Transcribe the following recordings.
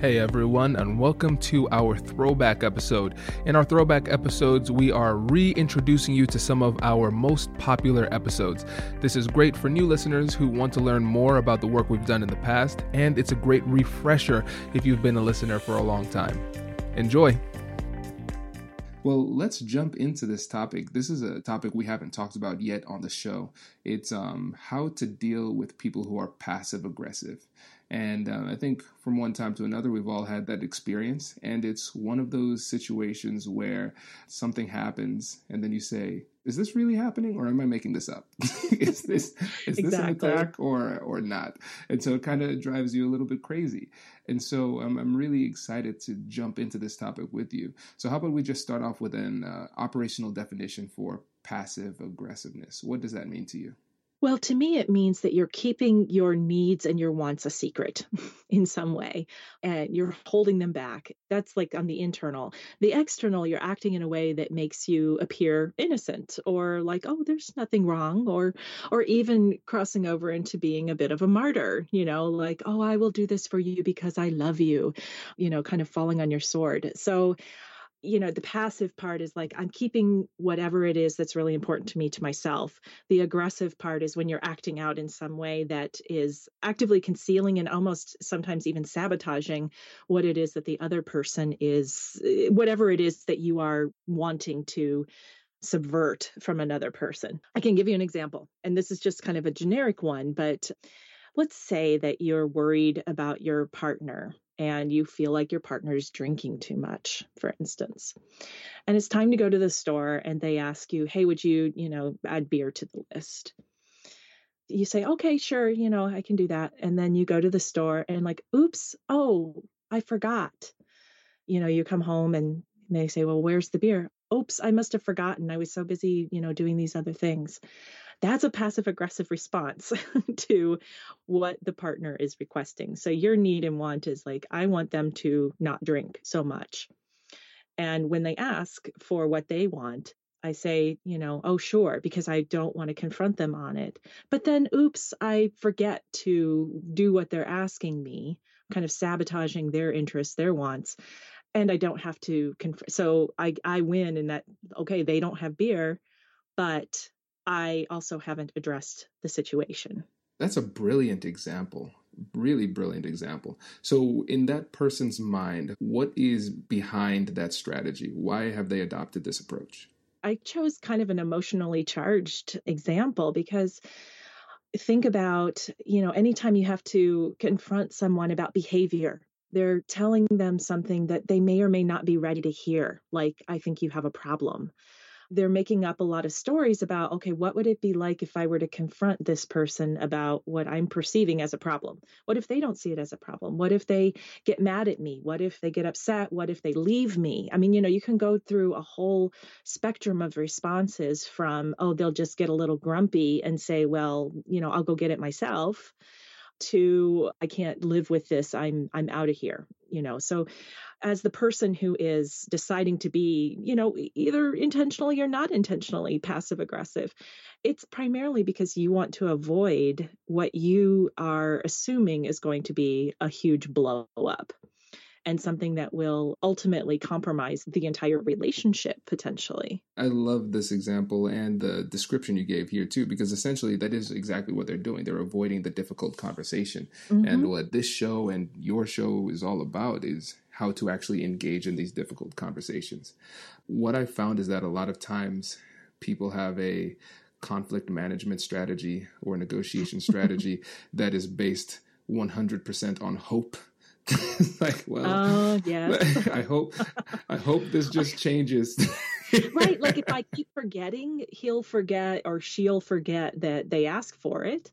Hey everyone, and welcome to our throwback episode. In our throwback episodes, we are reintroducing you to some of our most popular episodes. This is great for new listeners who want to learn more about the work we've done in the past, and it's a great refresher if you've been a listener for a long time. Enjoy. Well, let's jump into this topic. This is a topic we haven't talked about yet on the show. It's how to deal with people who are passive aggressive. And I think from one time to another, we've all had that experience. And it's one of those situations where something happens and then you say, is this really happening or am I making this up? Is this exactly. An attack or not? And so it kind of drives you a little bit crazy. And so I'm really excited to jump into this topic with you. So how about we just start off with an operational definition for passive aggressiveness? What does that mean to you? Well, to me, it means that you're keeping your needs and your wants a secret in some way, and you're holding them back. That's like on the internal. The external, you're acting in a way that makes you appear innocent or like, oh, there's nothing wrong, or even crossing over into being a bit of a martyr, like, oh, I will do this for you because I love you, kind of falling on your sword. So the passive part is like, I'm keeping whatever it is that's really important to me to myself. The aggressive part is when you're acting out in some way that is actively concealing and almost sometimes even sabotaging what it is that the other person is, whatever it is that you are wanting to subvert from another person. I can give you an example, and this is just kind of a generic one, but let's say that you're worried about your partner and you feel like your partner is drinking too much, for instance. And it's time to go to the store and they ask you, hey, would you, add beer to the list? You say, okay, sure, I can do that. And then you go to the store and like, oops, oh, I forgot. You come home and they say, well, where's the beer? Oops, I must have forgotten. I was so busy, doing these other things. That's a passive-aggressive response to what the partner is requesting. So your need and want is like, I want them to not drink so much. And when they ask for what they want, I say, oh, sure, because I don't want to confront them on it. But then, oops, I forget to do what they're asking me, kind of sabotaging their interests, their wants. And I don't have to so I win in that, okay, they don't have beer, but I also haven't addressed the situation. That's a brilliant example, really brilliant example. So in that person's mind, what is behind that strategy? Why have they adopted this approach? I chose kind of an emotionally charged example because think about, anytime you have to confront someone about behavior, they're telling them something that they may or may not be ready to hear, like, I think you have a problem. They're making up a lot of stories about, okay, what would it be like if I were to confront this person about what I'm perceiving as a problem? What if they don't see it as a problem? What if they get mad at me? What if they get upset? What if they leave me? I mean, you can go through a whole spectrum of responses from, oh, they'll just get a little grumpy and say, well, I'll go get it myself, to I can't live with this. I'm out of here. So as the person who is deciding to be, either intentionally or not intentionally passive aggressive, it's primarily because you want to avoid what you are assuming is going to be a huge blow up and something that will ultimately compromise the entire relationship potentially. I love this example and the description you gave here too, because essentially that is exactly what they're doing. They're avoiding the difficult conversation. Mm-hmm. And what this show and your show is all about is how to actually engage in these difficult conversations. What I found is that a lot of times people have a conflict management strategy or negotiation strategy that is based 100% on hope. Like, well, oh, yes. I hope this just changes. Right. Like if I keep forgetting, he'll forget or she'll forget that they ask for it.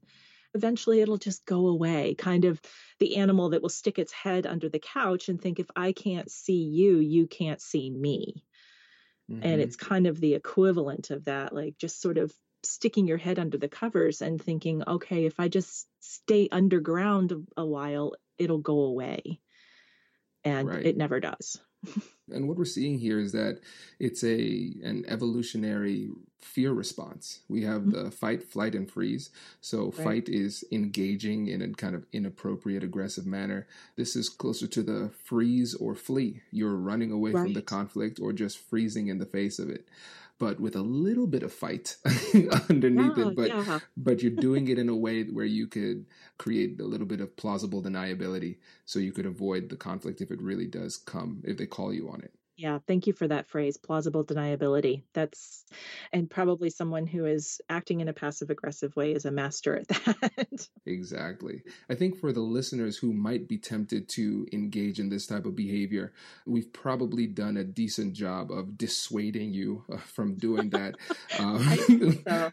Eventually it'll just go away, kind of the animal that will stick its head under the couch and think, if I can't see you, you can't see me. Mm-hmm. And it's kind of the equivalent of that, like just sort of sticking your head under the covers and thinking, okay, if I just stay underground a while, it'll go away. And It never does. And what we're seeing here is that it's an evolutionary fear response. We have the fight, flight, and freeze. So fight is engaging in a kind of inappropriate, aggressive manner. This is closer to the freeze or flee. You're running away from the conflict or just freezing in the face of it, but with a little bit of fight underneath it. But you're doing it in a way where you could create a little bit of plausible deniability so you could avoid the conflict if it really does come, if they call you on it. Yeah, thank you for that phrase, plausible deniability. And probably someone who is acting in a passive-aggressive way is a master at that. Exactly. I think for the listeners who might be tempted to engage in this type of behavior, we've probably done a decent job of dissuading you from doing that.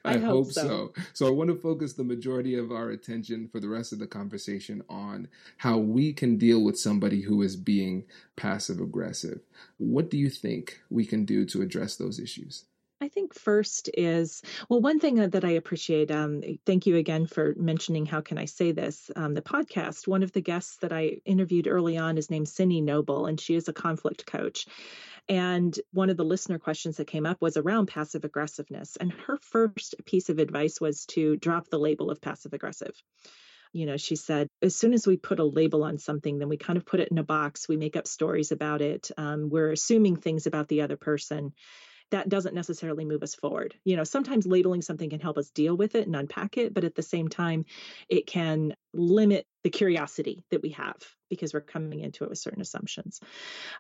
I hope so. So I want to focus the majority of our attention for the rest of the conversation on how we can deal with somebody who is being passive-aggressive. What do you think we can do to address those issues? I think first is, one thing that I appreciate, thank you again for mentioning How Can I Say This, the podcast. One of the guests that I interviewed early on is named Cindy Noble, and she is a conflict coach. And one of the listener questions that came up was around passive aggressiveness. And her first piece of advice was to drop the label of passive aggressive. You know, she said, as soon as we put a label on something, then we kind of put it in a box. We make up stories about it. We're assuming things about the other person. That doesn't necessarily move us forward. You know, sometimes labeling something can help us deal with it and unpack it. But at the same time, it can limit the curiosity that we have because we're coming into it with certain assumptions.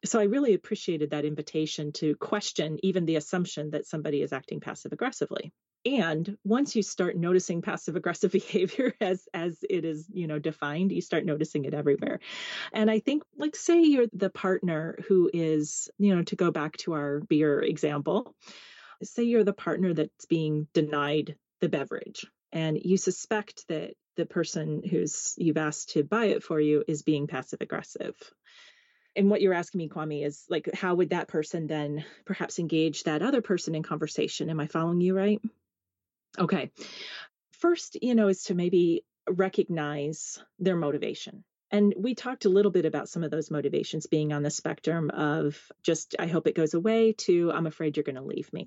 So I really appreciated that invitation to question even the assumption that somebody is acting passive aggressively. And once you start noticing passive-aggressive behavior as it is, you know, defined, you start noticing it everywhere. And I think, like, say you're the partner who is, you know, to go back to our beer example, say you're the partner that's being denied the beverage, and you suspect that the person who's you've asked to buy it for you is being passive-aggressive. And what you're asking me, Kwame, is like, how would that person then perhaps engage that other person in conversation? Am I following you right? Okay. First, you know, is to maybe recognize their motivation. And we talked a little bit about some of those motivations being on the spectrum of just, I hope it goes away, to I'm afraid you're going to leave me.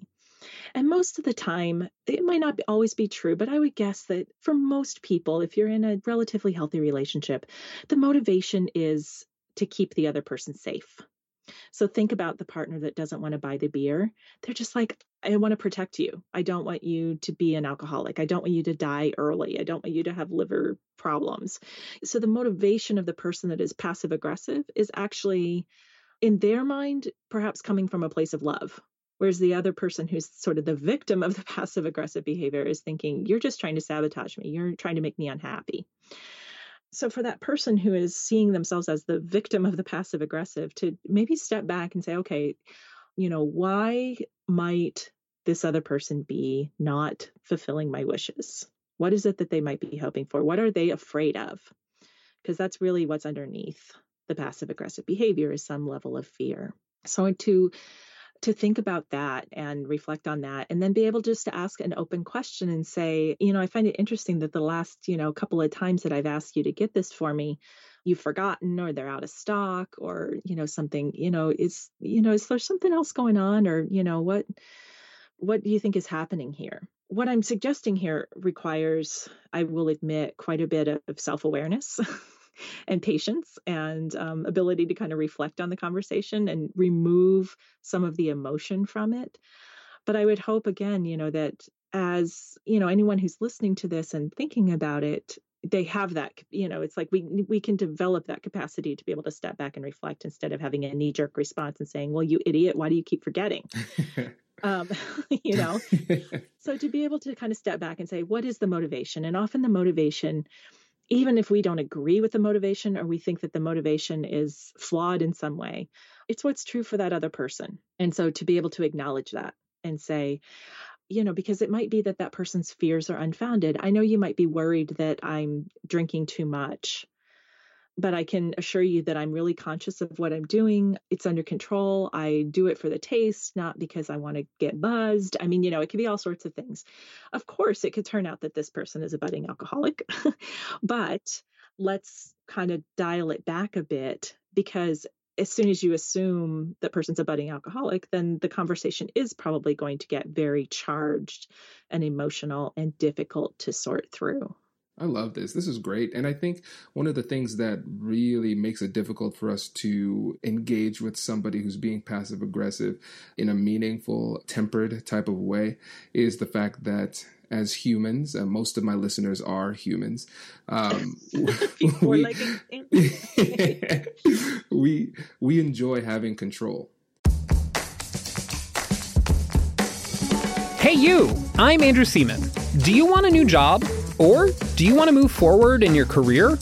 And most of the time, it might not always be true, but I would guess that for most people, if you're in a relatively healthy relationship, the motivation is to keep the other person safe. So think about the partner that doesn't want to buy the beer. They're just like, I want to protect you. I don't want you to be an alcoholic. I don't want you to die early. I don't want you to have liver problems. So the motivation of the person that is passive aggressive is actually, in their mind, perhaps coming from a place of love. Whereas the other person who's sort of the victim of the passive aggressive behavior is thinking, you're just trying to sabotage me. You're trying to make me unhappy. So for that person who is seeing themselves as the victim of the passive aggressive, to maybe step back and say, okay, you know, why might this other person be not fulfilling my wishes? What is it that they might be hoping for? What are they afraid of? Because that's really what's underneath the passive aggressive behavior is some level of fear. So to think about that and reflect on that, and then be able just to ask an open question and say, you know, I find it interesting that the last, you know, couple of times that I've asked you to get this for me, you've forgotten, or they're out of stock, or, you know, something, you know, is there something else going on? Or, you know, what do you think is happening here? What I'm suggesting here requires, I will admit, quite a bit of self-awareness and patience and ability to kind of reflect on the conversation and remove some of the emotion from it. But I would hope, again, you know, that as, you know, anyone who's listening to this and thinking about it, they have that, you know, it's like we can develop that capacity to be able to step back and reflect instead of having a knee-jerk response and saying, well, you idiot, why do you keep forgetting? You know, so to be able to kind of step back and say, what is the motivation? And often the motivation, even if we don't agree with the motivation or we think that the motivation is flawed in some way, it's what's true for that other person. And so to be able to acknowledge that and say, you know, because it might be that that person's fears are unfounded. I know you might be worried that I'm drinking too much, but I can assure you that I'm really conscious of what I'm doing. It's under control. I do it for the taste, not because I want to get buzzed. I mean, you know, it could be all sorts of things. Of course, it could turn out that this person is a budding alcoholic, but let's kind of dial it back a bit, because as soon as you assume that person's a budding alcoholic, then the conversation is probably going to get very charged and emotional and difficult to sort through. I love this. This is great. And I think one of the things that really makes it difficult for us to engage with somebody who's being passive aggressive in a meaningful, tempered type of way is the fact that as humans, most of my listeners are humans. We enjoy having control. Hey, you, I'm Andrew Seaman. Do you want a new job? Or do you want to move forward in your career?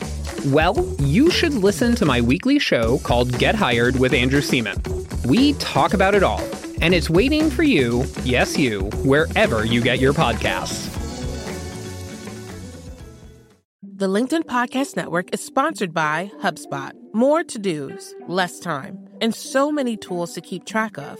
Well, you should listen to my weekly show called Get Hired with Andrew Seaman. We talk about it all, and it's waiting for you, yes you, wherever you get your podcasts. The LinkedIn Podcast Network is sponsored by HubSpot. More to-dos, less time, and so many tools to keep track of.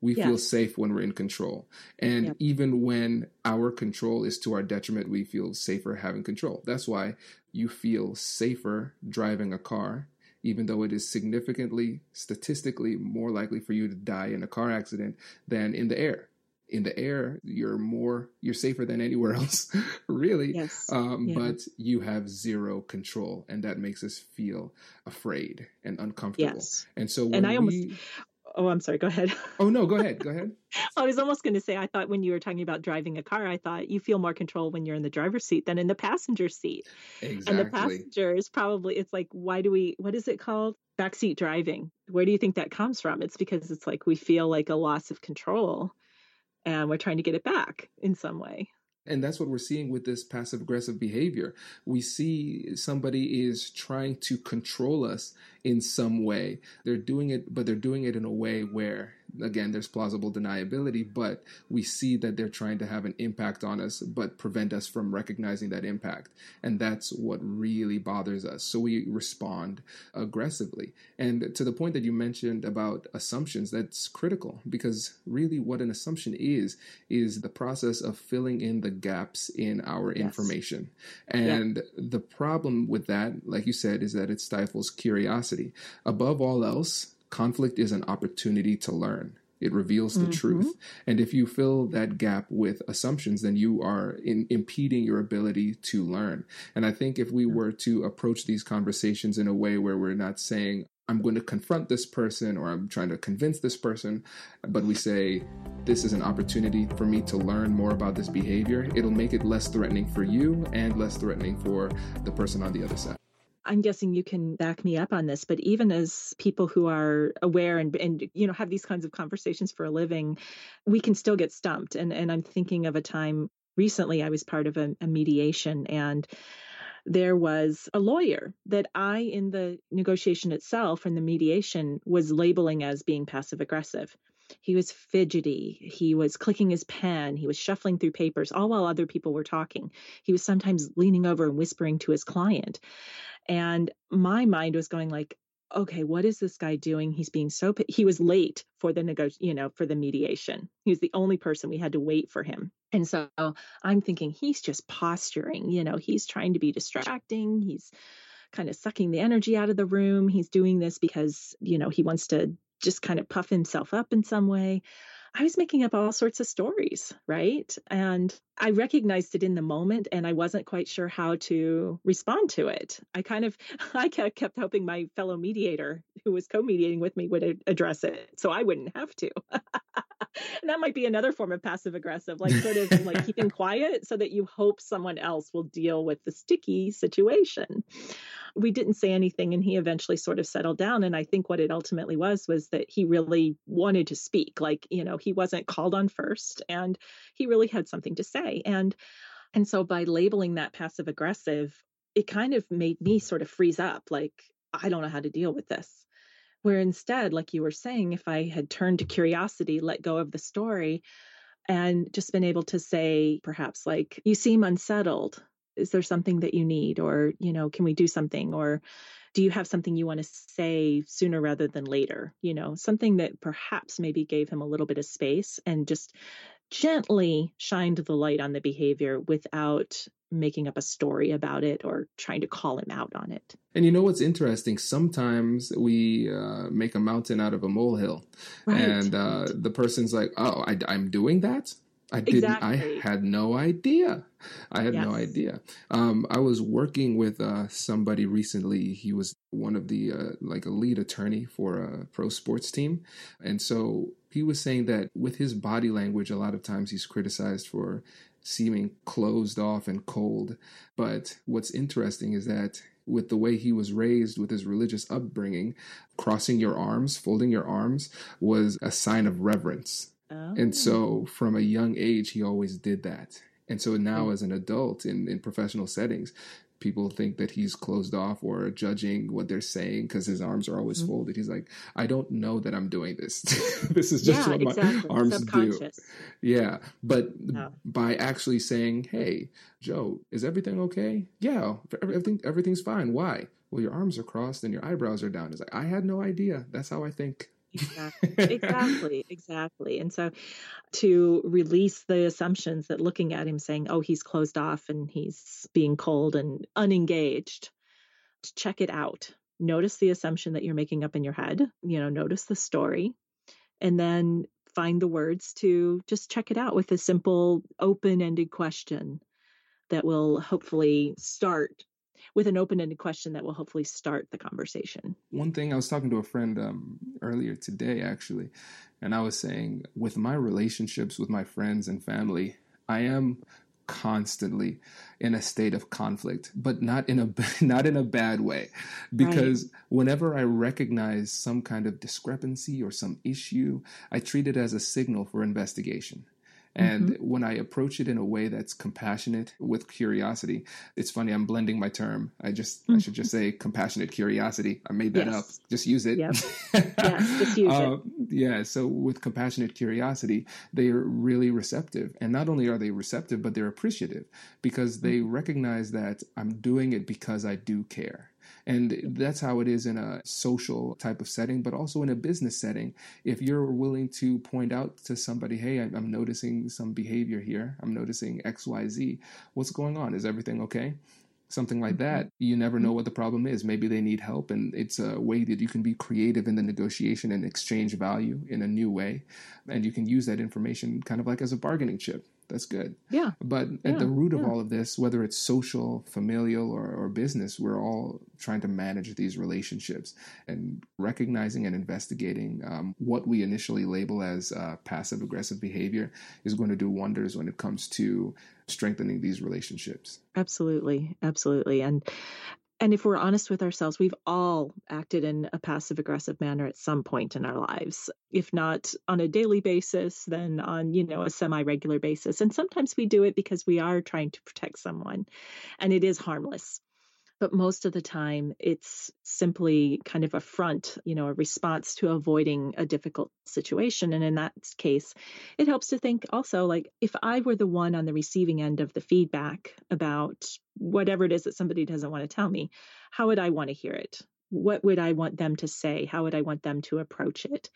We feel safe when we're in control. And even when our control is to our detriment, we feel safer having control. That's why you feel safer driving a car, even though it is significantly, statistically more likely for you to die in a car accident than in the air. In the air, you're safer than anywhere else, really. Yes. But you have zero control, and that makes us feel afraid and uncomfortable. Yes. And so when Oh, I'm sorry. Go ahead. Oh, no, go ahead. Go ahead. I was almost going to say, I thought when you were talking about driving a car, I thought you feel more control when you're in the driver's seat than in the passenger seat. Exactly. And the passenger is probably, it's like, what is it called? Backseat driving. Where do you think that comes from? It's because it's like, we feel like a loss of control and we're trying to get it back in some way. And that's what we're seeing with this passive-aggressive behavior. We see somebody is trying to control us in some way. They're doing it, but they're doing it in a way where, again, there's plausible deniability, but we see that they're trying to have an impact on us, but prevent us from recognizing that impact. And that's what really bothers us. So we respond aggressively. And to the point that you mentioned about assumptions, that's critical, because really what an assumption is the process of filling in the gaps in our information. And the problem with that, like you said, is that it stifles curiosity. Above all else, conflict is an opportunity to learn. It reveals the truth. And if you fill that gap with assumptions, then you are impeding your ability to learn. And I think if we were to approach these conversations in a way where we're not saying, I'm going to confront this person or I'm trying to convince this person, but we say, this is an opportunity for me to learn more about this behavior, it'll make it less threatening for you and less threatening for the person on the other side. I'm guessing you can back me up on this, but even as people who are aware and you know, have these kinds of conversations for a living, we can still get stumped. And I'm thinking of a time recently, I was part of a mediation, and there was a lawyer that I, in the negotiation itself and the mediation, was labeling as being passive aggressive. He was fidgety. He was clicking his pen. He was shuffling through papers, all while other people were talking. He was sometimes leaning over and whispering to his client. And my mind was going like, okay, what is this guy doing? He's being so, he was late for the for the mediation. He was the only person, we had to wait for him. And so I'm thinking he's just posturing, he's trying to be distracting. He's kind of sucking the energy out of the room. He's doing this because, he wants to just kind of puff himself up in some way. I was making up all sorts of stories, right? And I recognized it in the moment, and I wasn't quite sure how to respond to it. I kept hoping my fellow mediator who was co-mediating with me would address it so I wouldn't have to. And that might be another form of passive aggressive, like sort of like keeping quiet so that you hope someone else will deal with the sticky situation. We didn't say anything, and he eventually sort of settled down. And I think what it ultimately was that he really wanted to speak. Like, he wasn't called on first, and he really had something to say. And so by labeling that passive aggressive, it kind of made me sort of freeze up, like, I don't know how to deal with this. Where instead, like you were saying, if I had turned to curiosity, let go of the story, and just been able to say, perhaps like, you seem unsettled. Is there something that you need? Or, you know, can we do something? Or do you have something you want to say sooner rather than later? You know, something that perhaps maybe gave him a little bit of space and just gently shined the light on the behavior without making up a story about it or trying to call him out on it. And you know what's interesting? Sometimes we make a mountain out of a molehill. Right. And the person's like, oh, I'm doing that? I didn't. Exactly. I had no idea. I had no idea. I was working with somebody recently. He was one of the like a lead attorney for a pro sports team. And so he was saying that with his body language, a lot of times he's criticized for seeming closed off and cold. But what's interesting is that with the way he was raised, with his religious upbringing, crossing your arms, folding your arms was a sign of reverence. Oh. And so from a young age, he always did that. And so now as an adult in professional settings, people think that he's closed off or judging what they're saying because his arms are always folded. He's like, I don't know that I'm doing this. This is just what my arms do. Yeah. But by actually saying, hey, Joe, is everything okay? Yeah, everything's fine. Why? Well, your arms are crossed and your eyebrows are down. It's like, I had no idea. That's how I think. Exactly. And so to release the assumptions that looking at him saying, oh, he's closed off and he's being cold and unengaged, to check it out. Notice the assumption that you're making up in your head, you know, notice the story, and then find the words to just check it out with a simple open-ended question that will hopefully start the conversation. One thing, I was talking to a friend earlier today, actually, and I was saying with my relationships with my friends and family, I am constantly in a state of conflict, but not in a bad way, because whenever I recognize some kind of discrepancy or some issue, I treat it as a signal for investigation. And when I approach it in a way that's compassionate with curiosity, it's funny, I'm blending my term. I should just say compassionate curiosity. I made that up. Just use it. Yep. Yes, just use it. Yeah. So with compassionate curiosity, they are really receptive. And not only are they receptive, but they're appreciative because they recognize that I'm doing it because I do care. And that's how it is in a social type of setting, but also in a business setting. If you're willing to point out to somebody, hey, I'm noticing some behavior here. I'm noticing X, Y, Z. What's going on? Is everything okay? Something like that. You never know what the problem is. Maybe they need help. And it's a way that you can be creative in the negotiation and exchange value in a new way. And you can use that information kind of like as a bargaining chip. That's good. Yeah. But at the root of all of this, whether it's social, familial, or business, we're all trying to manage these relationships and recognizing and investigating what we initially label as passive aggressive behavior is going to do wonders when it comes to strengthening these relationships. Absolutely. Absolutely. And if we're honest with ourselves, we've all acted in a passive-aggressive manner at some point in our lives. If not on a daily basis, then on, you know, a semi-regular basis. And sometimes we do it because we are trying to protect someone, and it is harmless. But most of the time, it's simply kind of a front, you know, a response to avoiding a difficult situation. And in that case, it helps to think also, like, if I were the one on the receiving end of the feedback about whatever it is that somebody doesn't want to tell me, how would I want to hear it? What would I want them to say? How would I want them to approach it?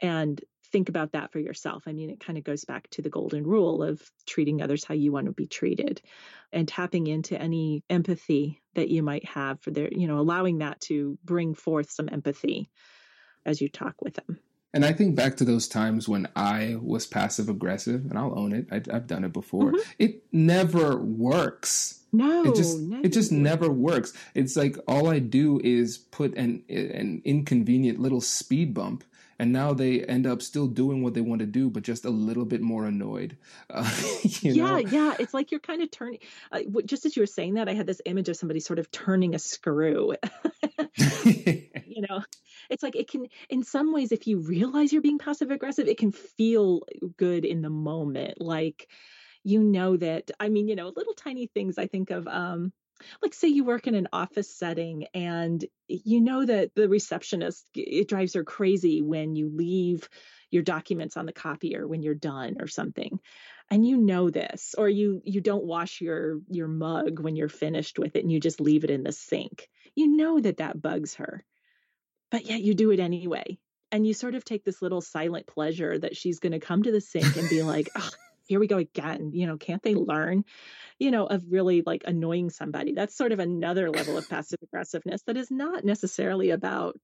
And think about that for yourself. I mean, it kind of goes back to the golden rule of treating others how you want to be treated and tapping into any empathy that you might have for their, you know, allowing that to bring forth some empathy as you talk with them. And I think back to those times when I was passive aggressive, and I'll own it. I've done it before. It never works. No, it just never works. It's like all I do is put an inconvenient little speed bump, and now they end up still doing what they want to do, but just a little bit more annoyed. You know? Yeah. It's like you're kind of turning. Just as you were saying that, I had this image of somebody sort of turning a screw. You know, it's like it can, in some ways, if you realize you're being passive aggressive, it can feel good in the moment, like. You know that, I mean, you know, little tiny things I think of, like say you work in an office setting and you know that the receptionist, it drives her crazy when you leave your documents on the copier when you're done or something. And you know this, or you don't wash your mug when you're finished with it and you just leave it in the sink. You know that bugs her, but yet you do it anyway. And you sort of take this little silent pleasure that she's going to come to the sink and be like, oh, here we go again. You know, can't they learn, of really like annoying somebody? That's sort of another level of passive aggressiveness that is not necessarily about,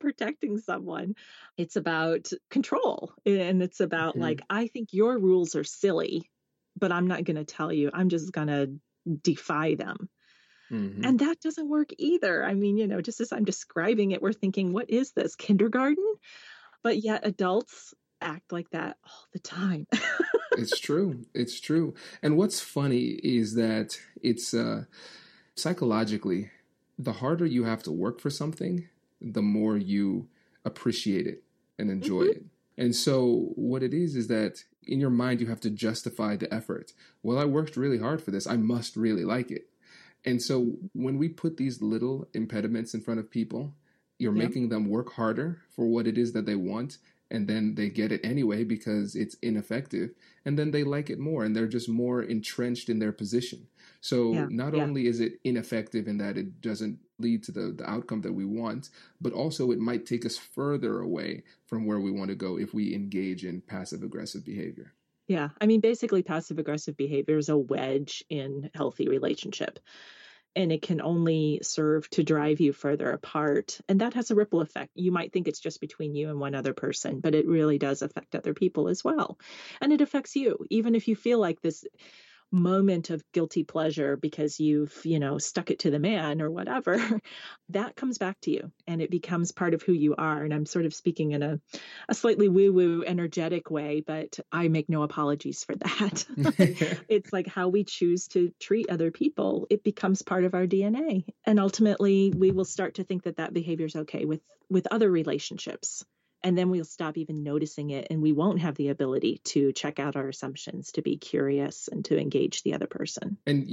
protecting someone. It's about control. And it's about like, I think your rules are silly, but I'm not going to tell you. I'm just going to defy them. Mm-hmm. And that doesn't work either. I mean, just as I'm describing it, we're thinking, what is this, kindergarten? But yet adults act like that all the time. It's true. And what's funny is that it's psychologically, the harder you have to work for something, the more you appreciate it and enjoy it. And so what it is that in your mind, you have to justify the effort. Well, I worked really hard for this. I must really like it. And so when we put these little impediments in front of people, you're making them work harder for what it is that they want. And then they get it anyway because it's ineffective. And then they like it more and they're just more entrenched in their position. So not only is it ineffective in that it doesn't lead to the outcome that we want, but also it might take us further away from where we want to go if we engage in passive aggressive behavior. Yeah. I mean, basically passive aggressive behavior is a wedge in healthy relationship, and it can only serve to drive you further apart. And that has a ripple effect. You might think it's just between you and one other person, but it really does affect other people as well. And it affects you, even if you feel like this moment of guilty pleasure because you've, stuck it to the man or whatever, that comes back to you and it becomes part of who you are. And I'm sort of speaking in a slightly woo-woo energetic way, but I make no apologies for that. It's like how we choose to treat other people. It becomes part of our DNA. And ultimately we will start to think that behavior is okay with other relationships. And then we'll stop even noticing it and we won't have the ability to check out our assumptions, to be curious and to engage the other person. And,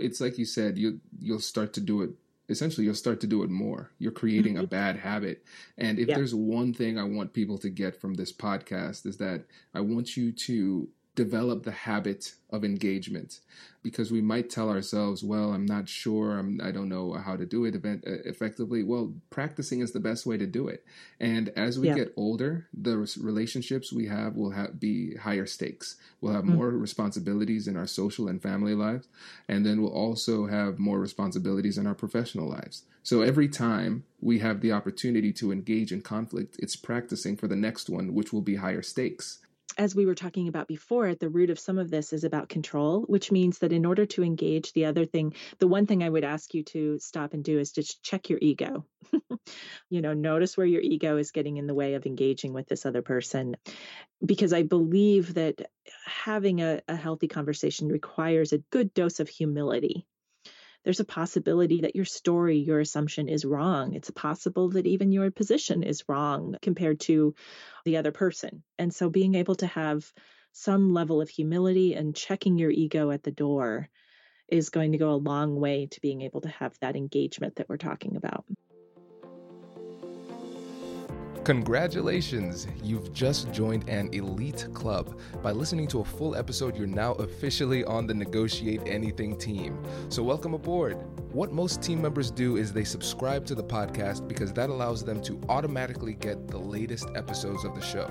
it's like you said, you'll start to do it. Essentially, you'll start to do it more. You're creating a bad habit. And if there's one thing I want people to get from this podcast is that I want you to develop the habit of engagement, because we might tell ourselves, well, I'm not sure. I don't know how to do it effectively. Well, practicing is the best way to do it. And as we get older, the relationships we have will be higher stakes. We'll have more responsibilities in our social and family lives. And then we'll also have more responsibilities in our professional lives. So every time we have the opportunity to engage in conflict, it's practicing for the next one, which will be higher stakes. As we were talking about before, at the root of some of this is about control, which means that in order to engage the one thing I would ask you to stop and do is just check your ego. Notice where your ego is getting in the way of engaging with this other person, because I believe that having a healthy conversation requires a good dose of humility. There's a possibility that your story, your assumption is wrong. It's possible that even your position is wrong compared to the other person. And so being able to have some level of humility and checking your ego at the door is going to go a long way to being able to have that engagement that we're talking about. Congratulations, you've just joined an elite club. By listening to a full episode, you're now officially on the Negotiate Anything team. So welcome aboard. What most team members do is they subscribe to the podcast because that allows them to automatically get the latest episodes of the show.